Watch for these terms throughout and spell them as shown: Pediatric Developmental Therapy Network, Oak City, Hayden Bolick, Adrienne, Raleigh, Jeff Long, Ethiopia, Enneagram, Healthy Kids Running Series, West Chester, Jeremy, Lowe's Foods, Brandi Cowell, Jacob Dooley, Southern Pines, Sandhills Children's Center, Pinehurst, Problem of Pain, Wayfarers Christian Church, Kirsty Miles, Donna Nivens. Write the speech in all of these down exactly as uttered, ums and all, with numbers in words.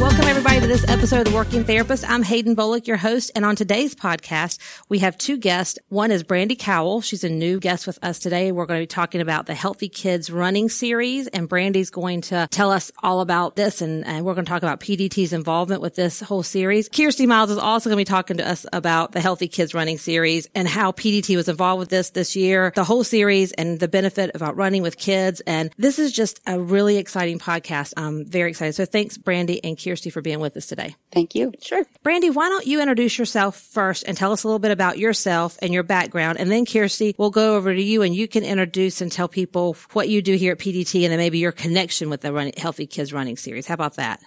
Welcome, everybody, to this episode of The Working Therapist. I'm Hayden Bolick, your host, and on today's podcast, we have two guests. One is Brandi Cowell. She's a new guest with us today. We're going to be talking about the Healthy Kids Running Series, and Brandi's going to tell us all about this, and, and we're going to talk about P D T's involvement with this whole series. Kirsty Miles is also going to be talking to us about the Healthy Kids Running Series and how P D T was involved with this this year, the whole series, and the benefit about running with kids. And this is just a really exciting podcast. I'm very excited. So thanks, Brandi and Kirsty. Kirsty, for being with us today. Thank you. Sure. Brandi, why don't you introduce yourself first and tell us a little bit about yourself and your background, and then Kirsty, we'll go over to you and you can introduce and tell people what you do here at P D T and then maybe your connection with the running, Healthy Kids Running Series. How about that?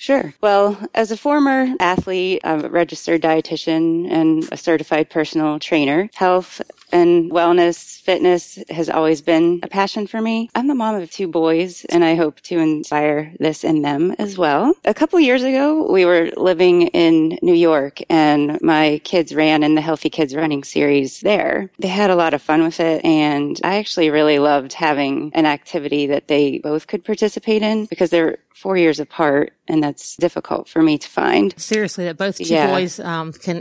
Sure. Well, as a former athlete, I'm a registered dietitian and a certified personal trainer. Health and wellness, fitness has always been a passion for me. I'm the mom of two boys, and I hope to inspire this in them as well. A couple years ago, we were living in New York, and my kids ran in the Healthy Kids Running Series there. They had a lot of fun with it, and I actually really loved having an activity that they both could participate in because they're four years apart, and that's difficult for me to find. Seriously, that both two yeah. boys um, can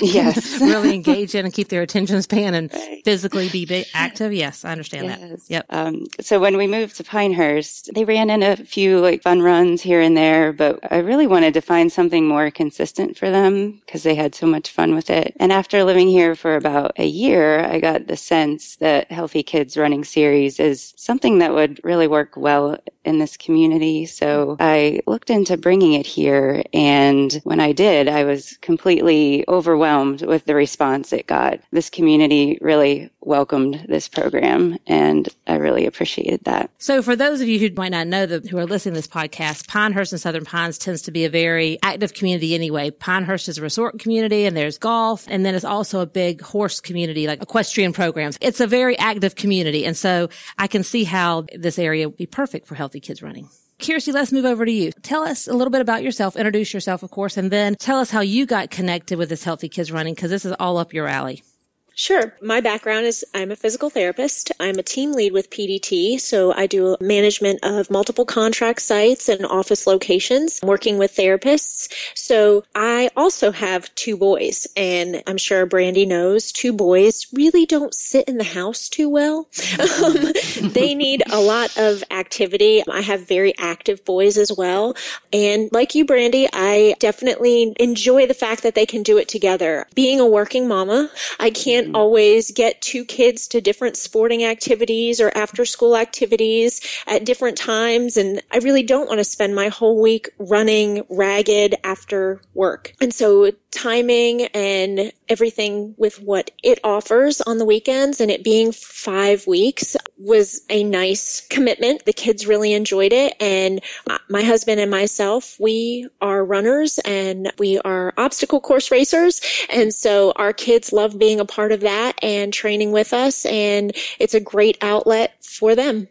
yes. really engage in and keep their attention span and right. physically be active. Yes, I understand yes. that. Yep. Um, so when we moved to Pinehurst, they ran in a few like fun runs here and there, but I really wanted to find something more consistent for them because they had so much fun with it. And after living here for about a year, I got the sense that Healthy Kids Running Series is something that would really work well in this community. So So I looked into bringing it here, and when I did, I was completely overwhelmed with the response it got. This community really welcomed this program, and I really appreciated that. So for those of you who might not know, the, who are listening to this podcast, Pinehurst and Southern Pines tends to be a very active community anyway. Pinehurst is a resort community, and there's golf, and then it's also a big horse community, like equestrian programs. It's a very active community, and so I can see how this area would be perfect for Healthy Kids Running. Kirsty, let's move over to you. Tell us a little bit about yourself, introduce yourself, of course, and then tell us how you got connected with this Healthy Kids Running, because this is all up your alley. Sure. My background is I'm a physical therapist. I'm a team lead with P D T, so I do management of multiple contract sites and office locations, working with therapists. So I also have two boys, and I'm sure Brandi knows two boys really don't sit in the house too well. Um, they need a lot of activity. I have very active boys as well. And like you, Brandi, I definitely enjoy the fact that they can do it together. Being a working mama, I can't always get two kids to different sporting activities or after school activities at different times. And I really don't want to spend my whole week running ragged after work. And so timing and everything with what it offers on the weekends and it being five weeks was a nice commitment. The kids really enjoyed it. And my husband and myself, we are runners and we are obstacle course racers. And so our kids love being a part of that and training with us, and it's a great outlet for them.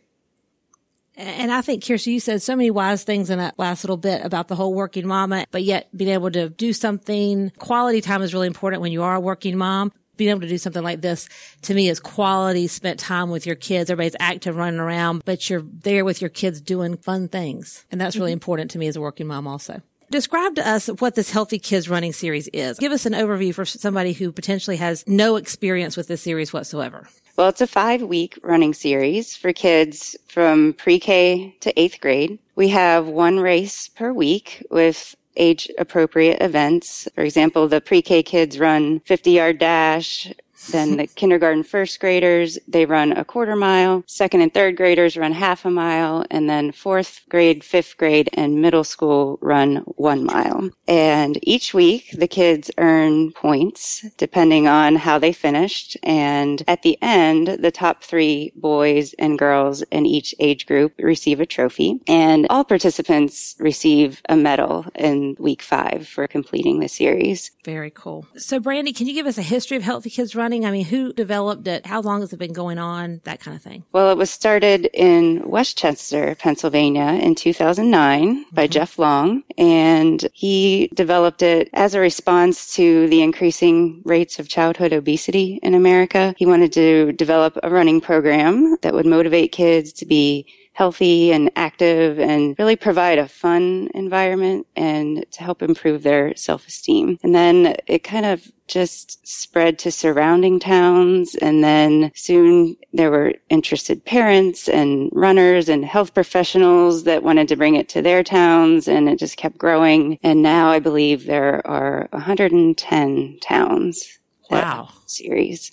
And I think, Kirsty, you said so many wise things in that last little bit about the whole working mama, but yet being able to do something. Quality time is really important when you are a working mom. Being able to do something like this, to me, is quality spent time with your kids. Everybody's active running around, but you're there with your kids doing fun things. And that's really mm-hmm. important to me as a working mom also. Describe to us what this Healthy Kids Running Series is. Give us an overview for somebody who potentially has no experience with this series whatsoever. Well, it's a five-week running series for kids from pre-K to eighth grade. We have one race per week with age-appropriate events. For example, the pre-K kids run fifty-yard dash. Then the kindergarten first graders, they run a quarter mile. Second and third graders run half a mile. And then fourth grade, fifth grade, and middle school run one mile. And each week, the kids earn points depending on how they finished. And at the end, the top three boys and girls in each age group receive a trophy. And all participants receive a medal in week five for completing the series. Very cool. So, Brandi, can you give us a history of Healthy Kids Running? running? I mean, who developed it? How long has it been going on? That kind of thing. Well, it was started in West Chester, Pennsylvania in two thousand nine by mm-hmm. Jeff Long, and he developed it as a response to the increasing rates of childhood obesity in America. He wanted to develop a running program that would motivate kids to be healthy and active and really provide a fun environment and to help improve their self-esteem. And then it kind of just spread to surrounding towns. And then soon there were interested parents and runners and health professionals that wanted to bring it to their towns. And it just kept growing. And now I believe there are one hundred ten towns. Wow. Series.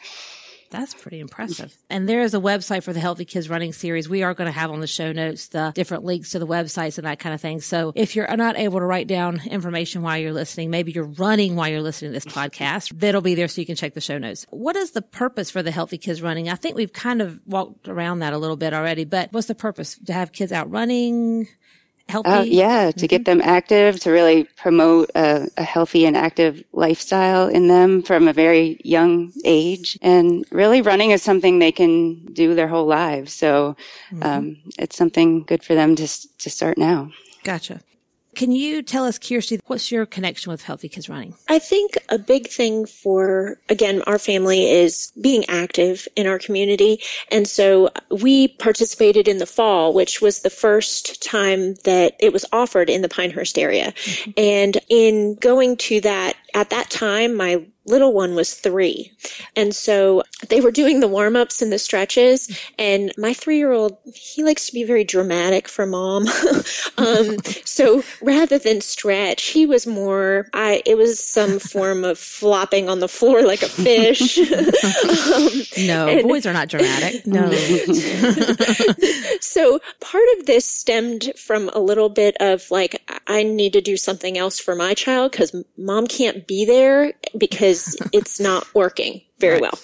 That's pretty impressive. And there is a website for the Healthy Kids Running Series. We are going to have on the show notes the different links to the websites and that kind of thing. So if you're not able to write down information while you're listening, maybe you're running while you're listening to this podcast, that'll be there so you can check the show notes. What is the purpose for the Healthy Kids Running? I think we've kind of walked around that a little bit already, but what's the purpose? To have kids out running? Healthy? Uh, yeah, to mm-hmm. get them active, to really promote a, a healthy and active lifestyle in them from a very young age. And really running is something they can do their whole lives. So mm-hmm. um, it's something good for them to to start now. Gotcha. Can you tell us, Kirsty, what's your connection with Healthy Kids Running? I think a big thing for, again, our family is being active in our community. And so we participated in the fall, which was the first time that it was offered in the Pinehurst area. Mm-hmm. And in going to that, at that time, my little one was three. And so they were doing the warm-ups and the stretches. And my three-year-old, he likes to be very dramatic for mom. um, so rather than stretch, he was more, I, it was some form of flopping on the floor like a fish. um, no, and, boys are not dramatic. No. So part of this stemmed from a little bit of like, I need to do something else for my child because mom can't be there because it's not working very well.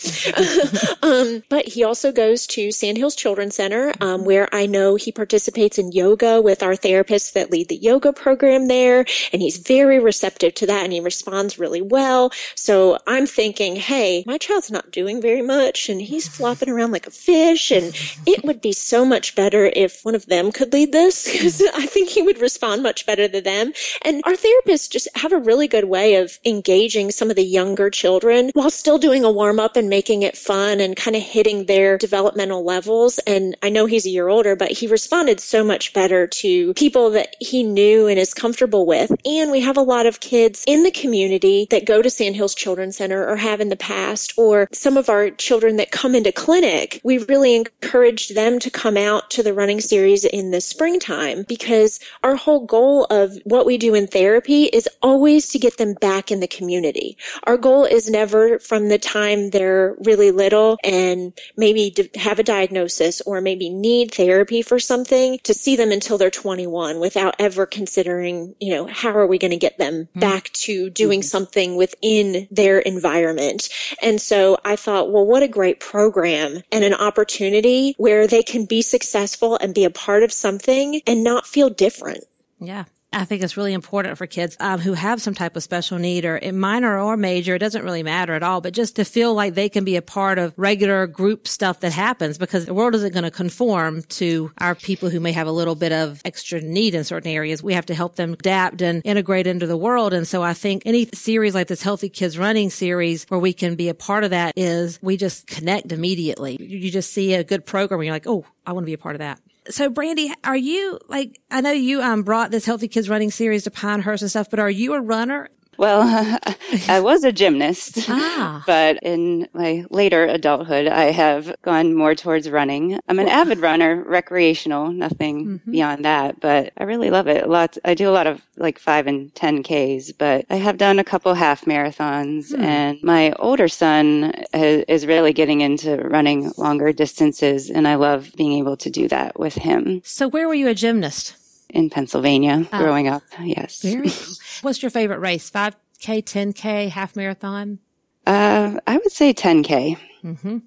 um, but he also goes to Sandhills Children's Center, um, where I know he participates in yoga with our therapists that lead the yoga program there. And he's very receptive to that and he responds really well. So I'm thinking, hey, my child's not doing very much and he's flopping around like a fish. And it would be so much better if one of them could lead this because I think he would respond much better than them. And our therapists just have a really good way of engaging some of the younger children while still doing a warm up and making it fun and kind of hitting their developmental levels. And I know he's a year older, but he responded so much better to people that he knew and is comfortable with. And we have a lot of kids in the community that go to Sandhills Children's Center or have in the past, or some of our children that come into clinic. We really encouraged them to come out to the running series in the springtime because our whole goal of what we do in therapy is always to get them back in the community. Our goal is never from the time they're really little and maybe have a diagnosis or maybe need therapy for something to see them until they're twenty-one without ever considering, you know, how are we going to get them back to doing something within their environment? And so I thought, well, what a great program and an opportunity where they can be successful and be a part of something and not feel different. Yeah. I think it's really important for kids um, who have some type of special need or minor or major. It doesn't really matter at all, but just to feel like they can be a part of regular group stuff that happens because the world isn't going to conform to our people who may have a little bit of extra need in certain areas. We have to help them adapt and integrate into the world. And so I think any series like this Healthy Kids Running series where we can be a part of that is we just connect immediately. You just see a good program and you're like, oh, I want to be a part of that. So, Brandi, are you, like, I know you um, brought this Healthy Kids Running series to Pinehurst and stuff, but are you a runner? Well, uh, I was a gymnast, ah. but in my later adulthood, I have gone more towards running. I'm an avid runner, recreational, nothing mm-hmm. beyond that, but I really love it. Lots, I do a lot of like five and ten Ks, but I have done a couple half marathons, hmm. and my older son is really getting into running longer distances, and I love being able to do that with him. So where were you a gymnast? In Pennsylvania, oh, growing up, yes. Very cool. What's your favorite race? five K, ten K, half marathon? Uh, I would say ten K. Mm-hmm.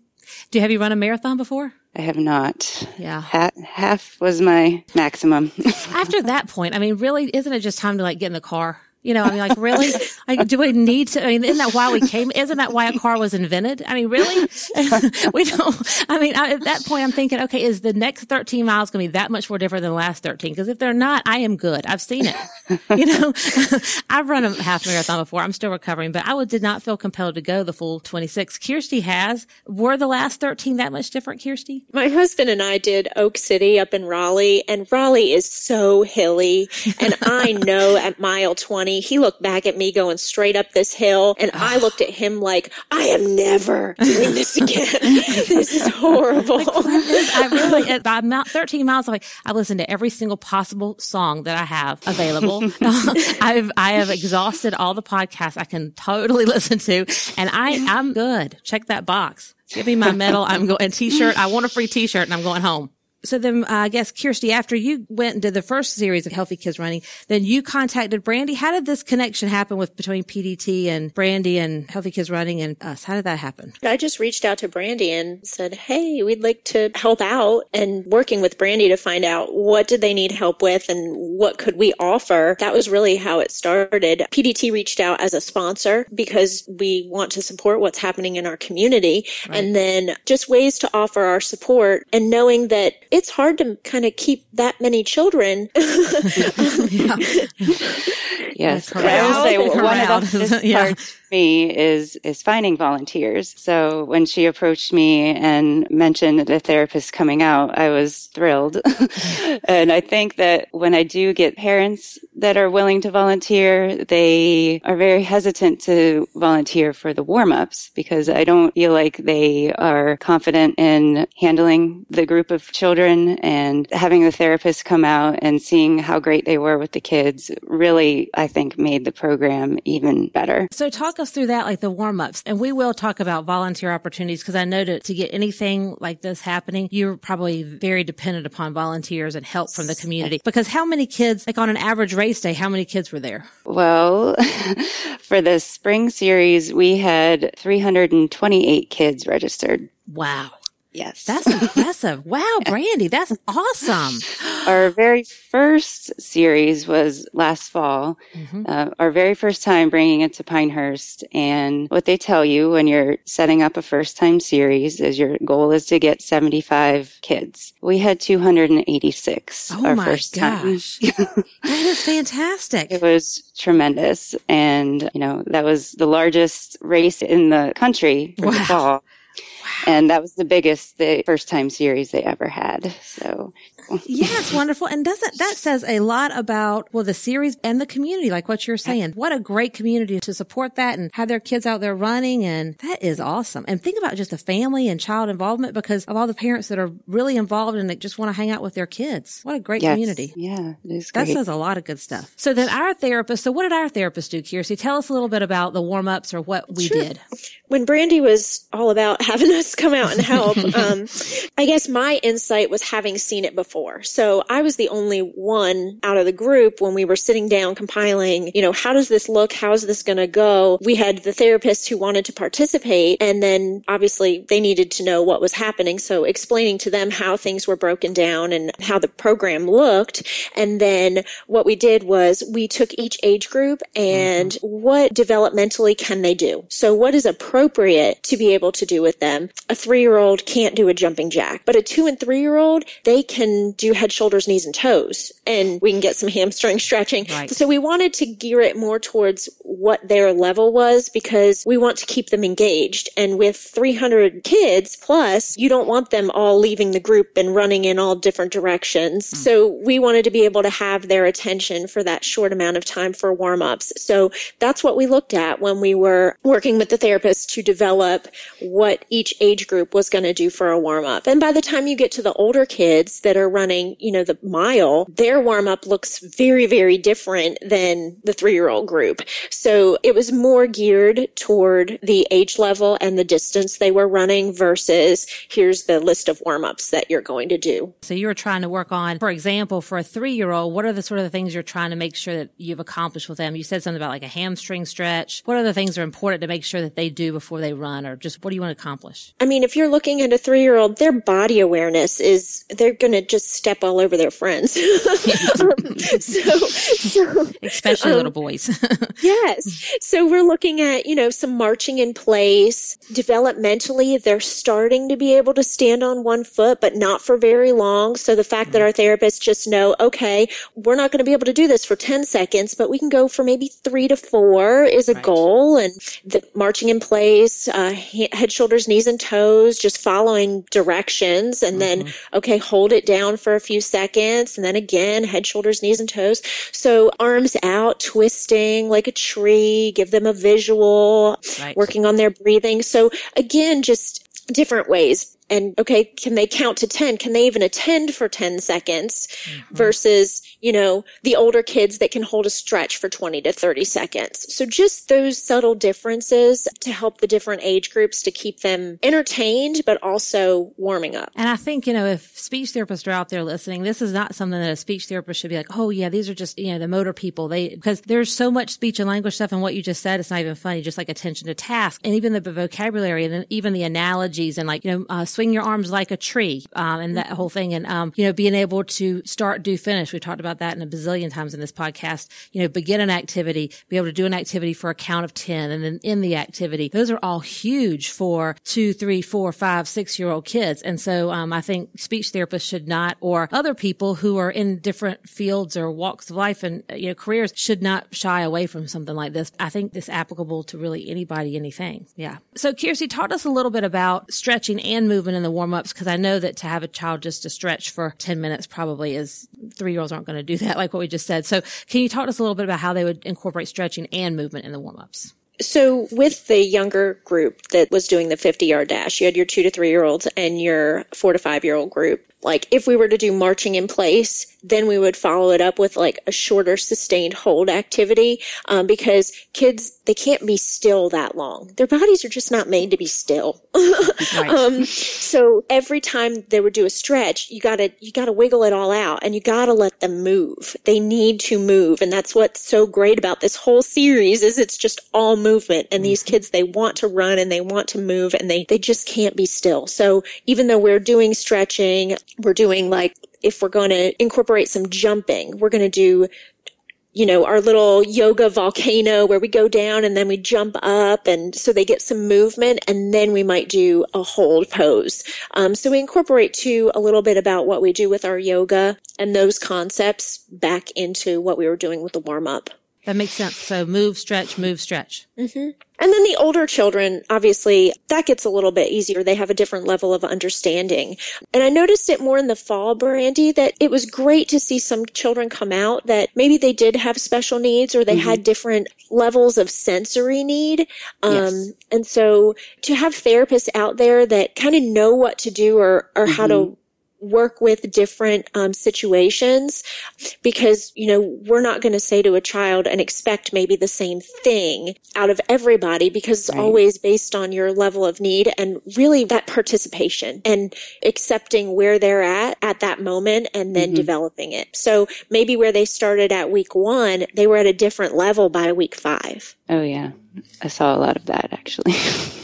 Do you have you run a marathon before? I have not. Yeah. Ha- half was my maximum. After that point, I mean, really, isn't it just time to like get in the car You know, I mean, like, really? I, do we need to? I mean, isn't that why we came? Isn't that why a car was invented? I mean, really? We don't. I mean, I, at that point, I'm thinking, okay, is the next thirteen miles going to be that much more different than the last thirteen? Because if they're not, I am good. I've seen it. You know, I've run a half marathon before. I'm still recovering, but I would, did not feel compelled to go the full twenty-six. Kirsty has. Were the last thirteen that much different, Kirsty? My husband and I did Oak City up in Raleigh, and Raleigh is so hilly. And I know at mile twenty, he looked back at me going straight up this hill, and I looked at him like, I am never doing this again. This is horrible. Like, I really, at about thirteen miles, I'm like, I listen to every single possible song that I have available. I've, I have exhausted all the podcasts I can totally listen to, and I, I'm good. Check that box. Give me my medal. I'm going, and t-shirt. I want a free t-shirt, and I'm going home. So then, uh, I guess, Kirsty, after you went and did the first series of Healthy Kids Running, then you contacted Brandi. How did this connection happen with between P D T and Brandi and Healthy Kids Running and us? How did that happen? I just reached out to Brandi and said, hey, we'd like to help out, and working with Brandi to find out what did they need help with and what could we offer. That was really how it started. P D T reached out as a sponsor because we want to support what's happening in our community, right, and then just ways to offer our support, and knowing that it's hard to kind of keep that many children. Yeah. Yes. I would say one of the hardest yeah. parts for me is, is finding volunteers. So when she approached me and mentioned the therapist coming out, I was thrilled. And I think that when I do get parents that are willing to volunteer, they are very hesitant to volunteer for the warm-ups because I don't feel like they are confident in handling the group of children. And having the therapist come out and seeing how great they were with the kids really, I think, made the program even better. So talk us through that, like the warm-ups. And we will talk about volunteer opportunities because I know that to get anything like this happening, you're probably very dependent upon volunteers and help from the community. Because how many kids, like on an average race day, how many kids were there? Well, for the spring series, we had three hundred twenty-eight kids registered. Wow. Yes. That's impressive. Wow, Brandi, that's awesome. Our very first series was last fall, mm-hmm. uh, our very first time bringing it to Pinehurst. And what they tell you when you're setting up a first-time series is your goal is to get seventy-five kids. We had two hundred eighty-six oh our first gosh. time. Oh, my gosh. That is fantastic. It was tremendous. And, you know, that was the largest race in the country for wow. the fall. Wow. And that was the biggest, the first time series they ever had. So, yeah, it's wonderful. And doesn't that says a lot about, well, the series and the community, like what you're saying. What a great community to support that and have their kids out there running. And that is awesome. And think about just the family and child involvement because of all the parents that are really involved and that just want to hang out with their kids. What a great yes. community. Yeah, it is great. That says a lot of good stuff. So then our therapist, so what did our therapist do, Kirsty? Tell us a little bit about the warm-ups or what we sure. did. When Brandi was all about having us come out and help, um, I guess my insight was having seen it before. So I was the only one out of the group when we were sitting down compiling, you know, how does this look? How's this going to go? We had the therapists who wanted to participate, and then obviously they needed to know what was happening. So explaining to them how things were broken down and how the program looked. And then what we did was we took each age group and what developmentally can they do? So what is appropriate to be able to do with them? A three-year-old can't do a jumping jack, but a two and three-year-old, they can do head, shoulders, knees, and toes, and we can get some hamstring stretching. Right. So we wanted to gear it more towards what their level was because we want to keep them engaged. And with three hundred kids plus, you don't want them all leaving the group and running in all different directions. Mm. So we wanted to be able to have their attention for that short amount of time for warm-ups. So that's what we looked at when we were working with the therapist to develop what each age group was going to do for a warm-up. And by the time you get to the older kids that are running, you know, the mile, their warm-up looks very, very different than the three-year-old group. So it was more geared toward the age level and the distance they were running versus here's the list of warm-ups that you're going to do. So you were trying to work on, for example, for a three-year-old, what are the sort of the things you're trying to make sure that you've accomplished with them? You said something about like a hamstring stretch. What are the things that are important to make sure that they do before they run, or just what do you want to accomplish? I mean, if you're looking at a three-year-old, their body awareness is, they're going to just just step all over their friends. um, so, so, Especially um, little boys. Yes. So we're looking at, you know, some marching in place. Developmentally, they're starting to be able to stand on one foot, but not for very long. So the fact that our therapists just know, okay, we're not going to be able to do this for ten seconds, but we can go for maybe three to four is a right. goal. And the marching in place, uh, head, shoulders, knees, and toes, just following directions. And mm-hmm. then, okay, hold it down for a few seconds. And then again, head, shoulders, knees, and toes. So arms out, twisting like a tree, give them a visual, right. working on their breathing. So again, just different ways. And okay, can they count to ten? Can they even attend for ten seconds mm-hmm. versus, you know, the older kids that can hold a stretch for twenty to thirty seconds? So just those subtle differences to help the different age groups to keep them entertained, but also warming up. And I think, you know, if speech therapists are out there listening, this is not something that a speech therapist should be like, oh yeah, these are just, you know, the motor people. They, because there's so much speech and language stuff, and what you just said, it's not even funny, just like attention to task and even the vocabulary and then even the analogies and like, you know, uh, swing your arms like a tree, um, and that whole thing. And, um, you know, being able to start, do, finish. We talked about that in a bazillion times in this podcast. You know, begin an activity, be able to do an activity for a count of ten and then end the activity. Those are all huge for two, three, four, five, six year old kids. And so, um, I think speech therapists should not, or other people who are in different fields or walks of life and, you know, careers, should not shy away from something like this. I think this is applicable to really anybody, anything. Yeah. So Kirsty, talk to us a little bit about stretching and movement in the warm-ups, because I know that to have a child just to stretch for ten minutes probably is, three-year-olds aren't going to do that, like what we just said. So can you talk to us a little bit about how they would incorporate stretching and movement in the warm-ups? So with the younger group that was doing the fifty-yard dash, you had your two to three-year-olds and your four to five-year-old group. Like if we were to do marching in place, then we would follow it up with like a shorter sustained hold activity, um, because kids, they can't be still that long. Their bodies are just not made to be still. um, so every time they would do a stretch, you gotta, you gotta wiggle it all out and you gotta let them move. They need to move. And that's what's so great about this whole series is it's just all movement. And mm-hmm. these kids, they want to run and they want to move and they, they just can't be still. So even though we're doing stretching, we're doing like, if we're going to incorporate some jumping, we're going to do, you know, our little yoga volcano where we go down and then we jump up. And so they get some movement and then we might do a hold pose. Um, so we incorporate too a little bit about what we do with our yoga and those concepts back into what we were doing with the warm up. That makes sense. So move, stretch, move, stretch. Mm-hmm. And then the older children, obviously, that gets a little bit easier. They have a different level of understanding. And I noticed it more in the fall, Brandi, that it was great to see some children come out that maybe they did have special needs or they mm-hmm. had different levels of sensory need. Um, yes. And so to have therapists out there that kind of know what to do or, or mm-hmm. how to work with different um, situations, because, you know, we're not going to say to a child and expect maybe the same thing out of everybody, because it's right. always based on your level of need and really that participation and accepting where they're at at that moment and then mm-hmm. developing it. So maybe where they started at week one, they were at a different level by week five. Oh, yeah. I saw a lot of that, actually.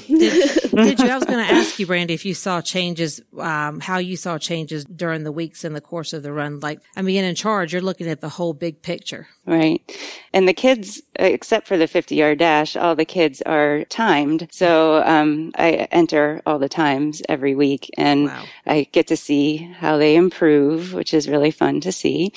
did, did you? I was going to ask you, Brandi, if you saw changes, um, how you saw changes during the weeks in the course of the run. Like, I mean, in charge, you're looking at the whole big picture. Right. And the kids, except for the fifty-yard dash, all the kids are timed. So um, I enter all the times every week, and wow. I get to see how they improve, which is really fun to see.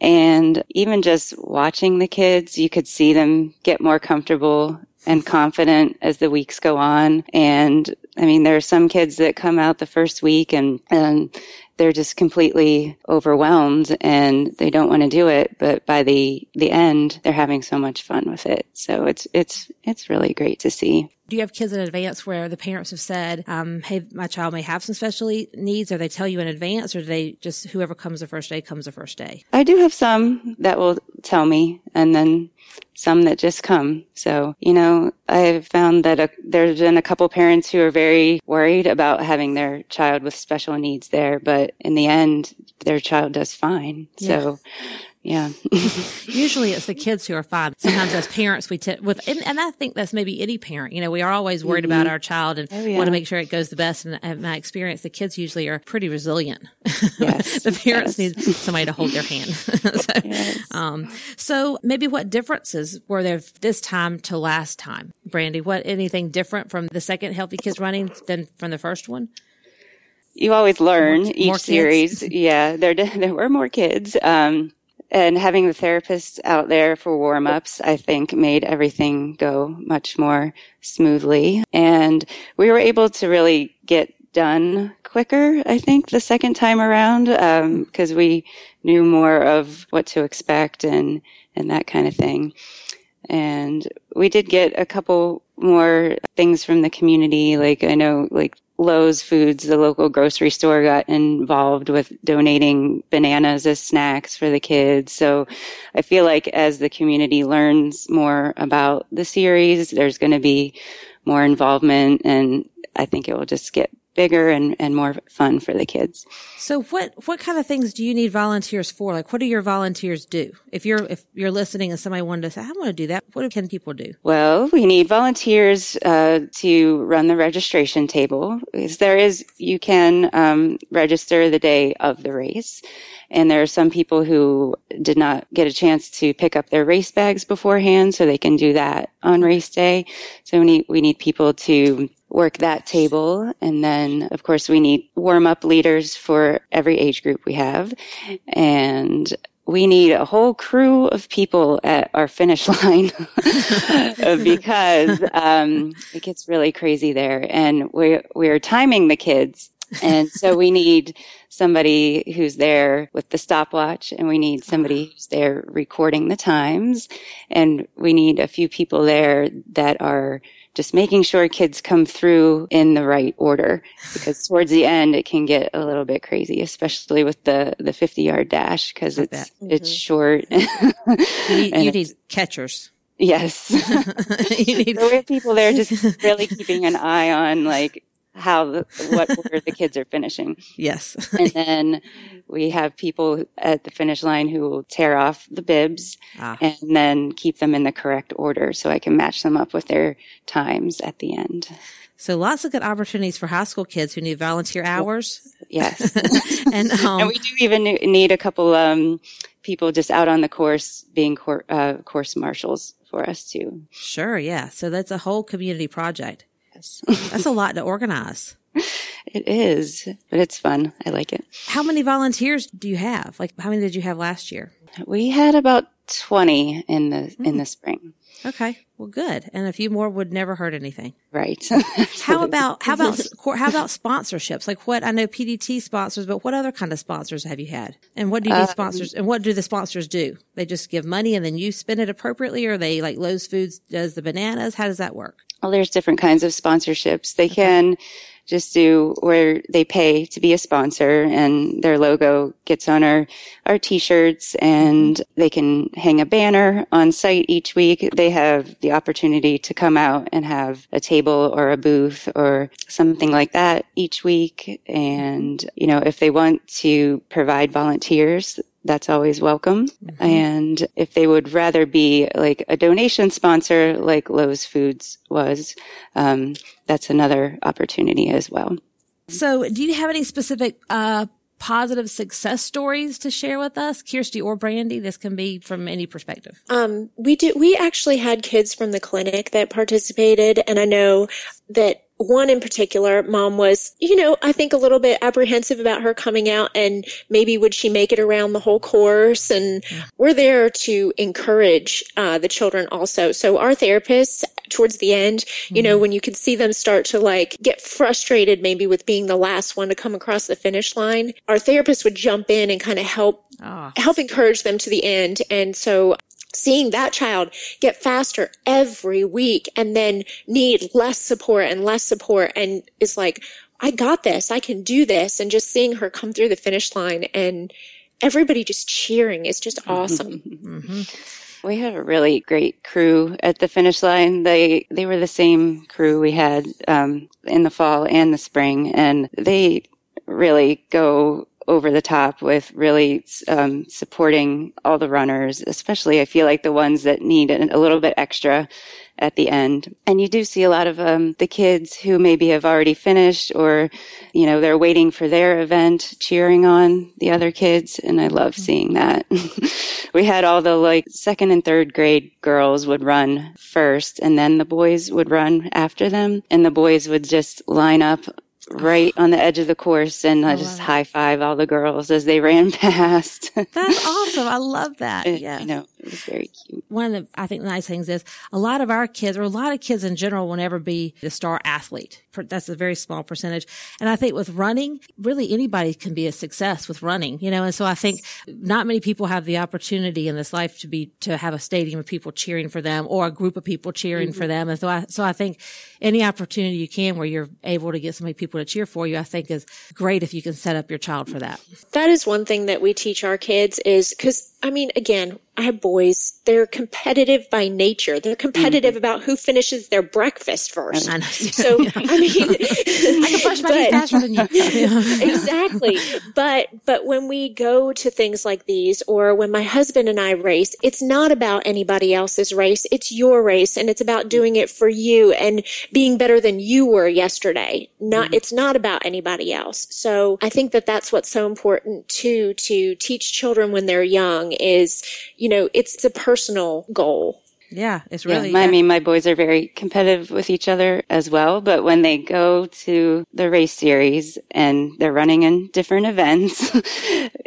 And even just watching the kids, you could see them get more comfortable and confident as the weeks go on. And I mean, there are some kids that come out the first week and, and they're just completely overwhelmed and they don't want to do it. But by the, the end, they're having so much fun with it. So it's, it's, it's really great to see. Do you have kids in advance where the parents have said, um, hey, my child may have some special needs, or they tell you in advance, or do they just, whoever comes the first day comes the first day? I do have some that will tell me, and then some that just come. So, you know, I've found that a, there's been a couple parents who are very worried about having their child with special needs there, but in the end, their child does fine. Yeah. So, Yeah. Usually it's the kids who are fine. Sometimes as parents, we tend with, and, and I think that's maybe any parent, you know, we are always worried mm-hmm. about our child and oh, yeah. want to make sure it goes the best. And in my experience, the kids usually are pretty resilient. Yes. The parents yes. need somebody to hold their hand. so, yes. um, so maybe what differences were there this time to last time? Brandi, what, anything different from the second Healthy Kids Running than from the first one? You always learn more, each more series. Yeah. There, there were more kids. Um, And having the therapists out there for warm-ups, I think, made everything go much more smoothly. And we were able to really get done quicker, I think, the second time around, um, because we knew more of what to expect and, and that kind of thing. And we did get a couple more things from the community. Like, I know, like, Lowe's Foods, the local grocery store, got involved with donating bananas as snacks for the kids. So I feel like as the community learns more about the series, there's going to be more involvement, and I think it will just get bigger and, and more fun for the kids. So what, what kind of things do you need volunteers for? Like, what do your volunteers do? If you're, if you're listening and somebody wanted to say, I want to do that, what can people do? Well, we need volunteers, uh, to run the registration table. Because there is, you can, um, register the day of the race. And there are some people who did not get a chance to pick up their race bags beforehand, so they can do that on race day. So we need, we need people to work that table. And then, of course, we need warm-up leaders for every age group we have. And we need a whole crew of people at our finish line because um, it gets really crazy there. And we're, we're timing the kids. And so we need somebody who's there with the stopwatch, and we need somebody who's there recording the times, and we need a few people there that are just making sure kids come through in the right order, because towards the end it can get a little bit crazy, especially with the, the fifty-yard dash, because it's mm-hmm. it's short. you need, you need catchers. Yes. you need- so we have people there just really keeping an eye on, like, how the, what order the kids are finishing. Yes. And then we have people at the finish line who will tear off the bibs ah. and then keep them in the correct order, so I can match them up with their times at the end. So lots of good opportunities for high school kids who need volunteer hours. Yes. and, um, and we do even need a couple um, people just out on the course being cor- uh, course marshals for us too. Sure, yeah. So that's a whole community project. That's a lot to organize. It is, but it's fun. I like it. How many volunteers do you have? Like, how many did you have last year? We had about twenty in the mm. in the spring. Okay, well, good. And a few more would never hurt anything, right? how about how about how about sponsorships? Like, what I know P D T sponsors, but what other kind of sponsors have you had? And what do these uh, sponsors? And what do the sponsors do? They just give money and then you spend it appropriately, or they, like Lowe's Foods does the bananas? How does that work? Well, there's different kinds of sponsorships. They okay. can just do where they pay to be a sponsor, and their logo gets on our, our t-shirts, and they can hang a banner on site each week. They have the opportunity to come out and have a table or a booth or something like that each week. And, you know, if they want to provide volunteers, that's always welcome. Mm-hmm. And if they would rather be like a donation sponsor, like Lowe's Foods was, um, that's another opportunity as well. So do you have any specific uh, positive success stories to share with us, Kirsty or Brandi? This can be from any perspective. Um, we do. We actually had kids from the clinic that participated, and I know that one in particular, mom was, you know, I think a little bit apprehensive about her coming out, and maybe would she make it around the whole course? And we're there to encourage uh the children also. So our therapists towards the end, you mm-hmm. know, when you could see them start to like get frustrated maybe with being the last one to come across the finish line, our therapists would jump in and kind of help, oh. help encourage them to the end. And so seeing that child get faster every week and then need less support and less support, and is like, I got this, I can do this. And just seeing her come through the finish line and everybody just cheering is just awesome. Mm-hmm. We had a really great crew at the finish line. They they were the same crew we had um, in the fall and the spring, and they really go over the top with really um, supporting all the runners, especially I feel like the ones that need a little bit extra at the end. And you do see a lot of um, the kids who maybe have already finished or, you know, they're waiting for their event, cheering on the other kids. And I love mm-hmm. seeing that. We had all the like second and third grade girls would run first and then the boys would run after them. And the boys would just line up right on the edge of the course and I, I just high five all the girls as they ran past. That's awesome. I love that. Yeah. You know, it was very cute. One of the, I think, nice things is a lot of our kids, or a lot of kids in general, will never be the star athlete. That's a very small percentage. And I think with running, really anybody can be a success with running, you know, and so I think not many people have the opportunity in this life to be, to have a stadium of people cheering for them or a group of people cheering mm-hmm. for them. And so I, so I think any opportunity you can where you're able to get so many people to cheer for you, I think is great if you can set up your child for that. That is one thing that we teach our kids is because, I mean, again, our boys, they're competitive by nature. They're competitive mm-hmm. about who finishes their breakfast first. I know. So, yeah. I mean, I can brush my teeth faster than you. Yeah. Exactly. But, but when we go to things like these, or when my husband and I race, it's not about anybody else's race. It's your race, and it's about doing it for you and being better than you were yesterday. Not, mm-hmm. it's not about anybody else. So I think that that's what's so important too, to teach children when they're young. Is, you know, it's a personal goal. Yeah, it's really. Yeah, my, yeah. I mean, my boys are very competitive with each other as well, but when they go to the race series and they're running in different events,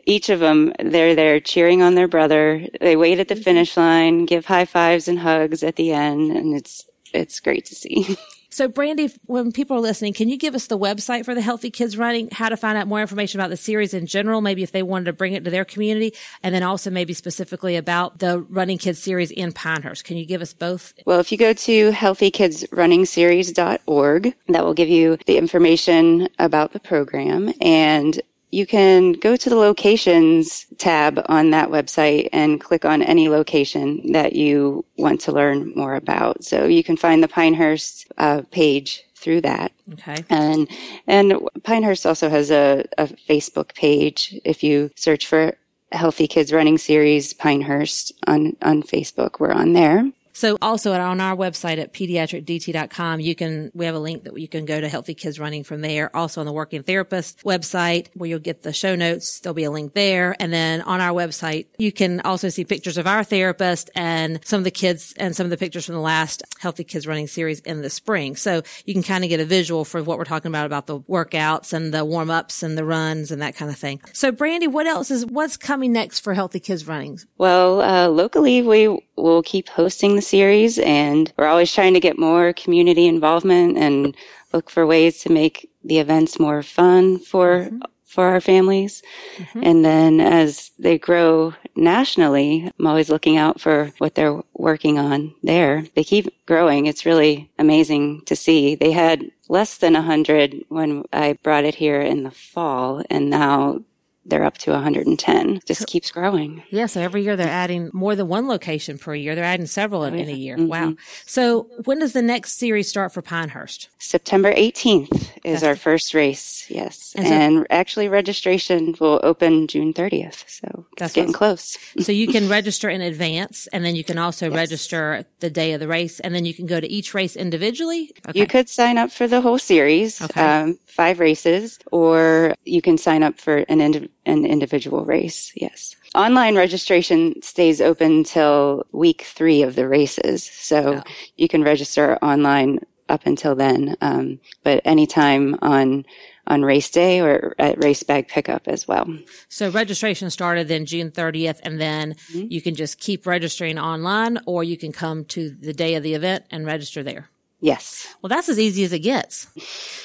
each of them, they're there cheering on their brother. They wait at the finish line, give high fives and hugs at the end, and it's it's great to see. So, Brandi, when people are listening, can you give us the website for the Healthy Kids Running, how to find out more information about the series in general, maybe if they wanted to bring it to their community, and then also maybe specifically about the Running Kids series in Pinehurst? Can you give us both? Well, if you go to healthy kids running series dot org, that will give you the information about the program. And you can go to the locations tab on that website and click on any location that you want to learn more about. So you can find the Pinehurst uh, page through that. Okay. And, and Pinehurst also has a, a Facebook page. If you search for Healthy Kids Running Series Pinehurst on, on Facebook, we're on there. So also on our website at pediatric d t dot com, you can, we have a link that you can go to Healthy Kids Running from there. Also on the Working Therapist website where you'll get the show notes, there'll be a link there. And then on our website, you can also see pictures of our therapist and some of the kids and some of the pictures from the last Healthy Kids Running series in the spring. So you can kind of get a visual for what we're talking about, about the workouts and the warm ups and the runs and that kind of thing. So Brandi, what else is, what's coming next for Healthy Kids Running? Well, uh, locally we will keep hosting the series, and we're always trying to get more community involvement and look for ways to make the events more fun for mm-hmm. for our families. Mm-hmm. And then as they grow nationally, I'm always looking out for what they're working on there. They keep growing. It's really amazing to see. They had less than one hundred when I brought it here in the fall, and now they're up to one hundred ten. Just keeps growing. Yeah, so every year they're adding more than one location per year. They're adding several in, oh, yeah. in a year. Mm-hmm. Wow. So when does the next series start for Pinehurst? September eighteenth is That's our first race, yes. And, so, and actually registration will open June thirtieth, so it's That's getting close. So you can register in advance, and then you can also yes. register the day of the race, and then you can go to each race individually? Okay. You could sign up for the whole series, okay. um, five races, or you can sign up for an individual an individual race, yes. Online registration stays open till week three of the races, so wow. you can register online up until then, um, but anytime on on race day or at race bag pickup as well. So registration started then June thirtieth, and then mm-hmm. you can just keep registering online, or you can come to the day of the event and register there. Yes. Well, that's as easy as it gets.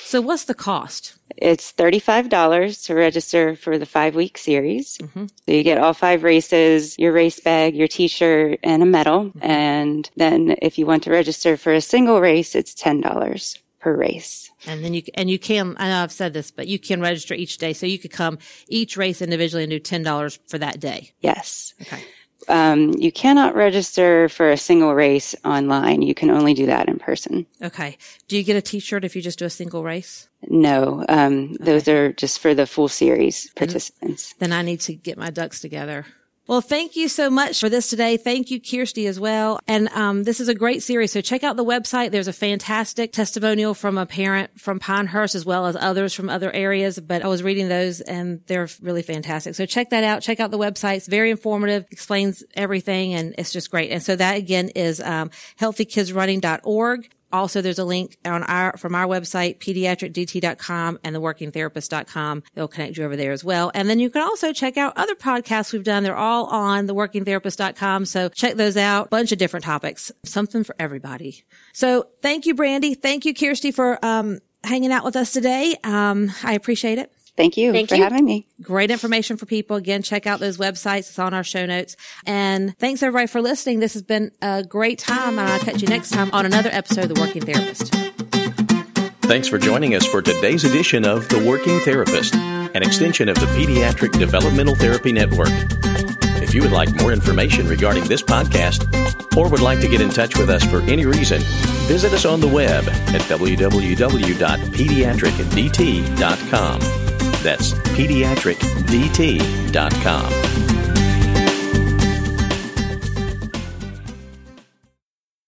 So what's the cost? It's thirty-five dollars to register for the five-week series. Mm-hmm. So you get all five races, your race bag, your T-shirt, and a medal. Mm-hmm. And then if you want to register for a single race, it's ten dollars per race. And then you and you can, I know I've said this, but you can register each day. So you could come each race individually and do ten dollars for that day. Yes. Okay. um, you cannot register for a single race online. You can only do that in person. Okay. Do you get a t-shirt if you just do a single race? No. Um, okay. Those are just for the full series participants. Then, then I need to get my ducks together. Well, thank you so much for this today. Thank you, Kirsty, as well. And um this is a great series. So check out the website. There's a fantastic testimonial from a parent from Pinehurst as well as others from other areas. But I was reading those, and they're really fantastic. So check that out. Check out the website. It's very informative, explains everything, and it's just great. And so that, again, is um healthy kids running dot org. Also, there's a link on our, from our website, pediatric d t dot com and the working therapist dot com. It'll connect you over there as well. And then you can also check out other podcasts we've done. They're all on the working therapist dot com. So check those out. Bunch of different topics. Something for everybody. So thank you, Brandi. Thank you, Kirsty, for um hanging out with us today. Um, I appreciate it. Thank you Thank for you. having me. Great information for people. Again, check out those websites. It's on our show notes. And thanks, everybody, for listening. This has been a great time, and I'll catch you next time on another episode of The Working Therapist. Thanks for joining us for today's edition of The Working Therapist, an extension of the Pediatric Developmental Therapy Network. If you would like more information regarding this podcast or would like to get in touch with us for any reason, visit us on the web at w w w dot pediatric d t dot com. That's pediatric d t dot com.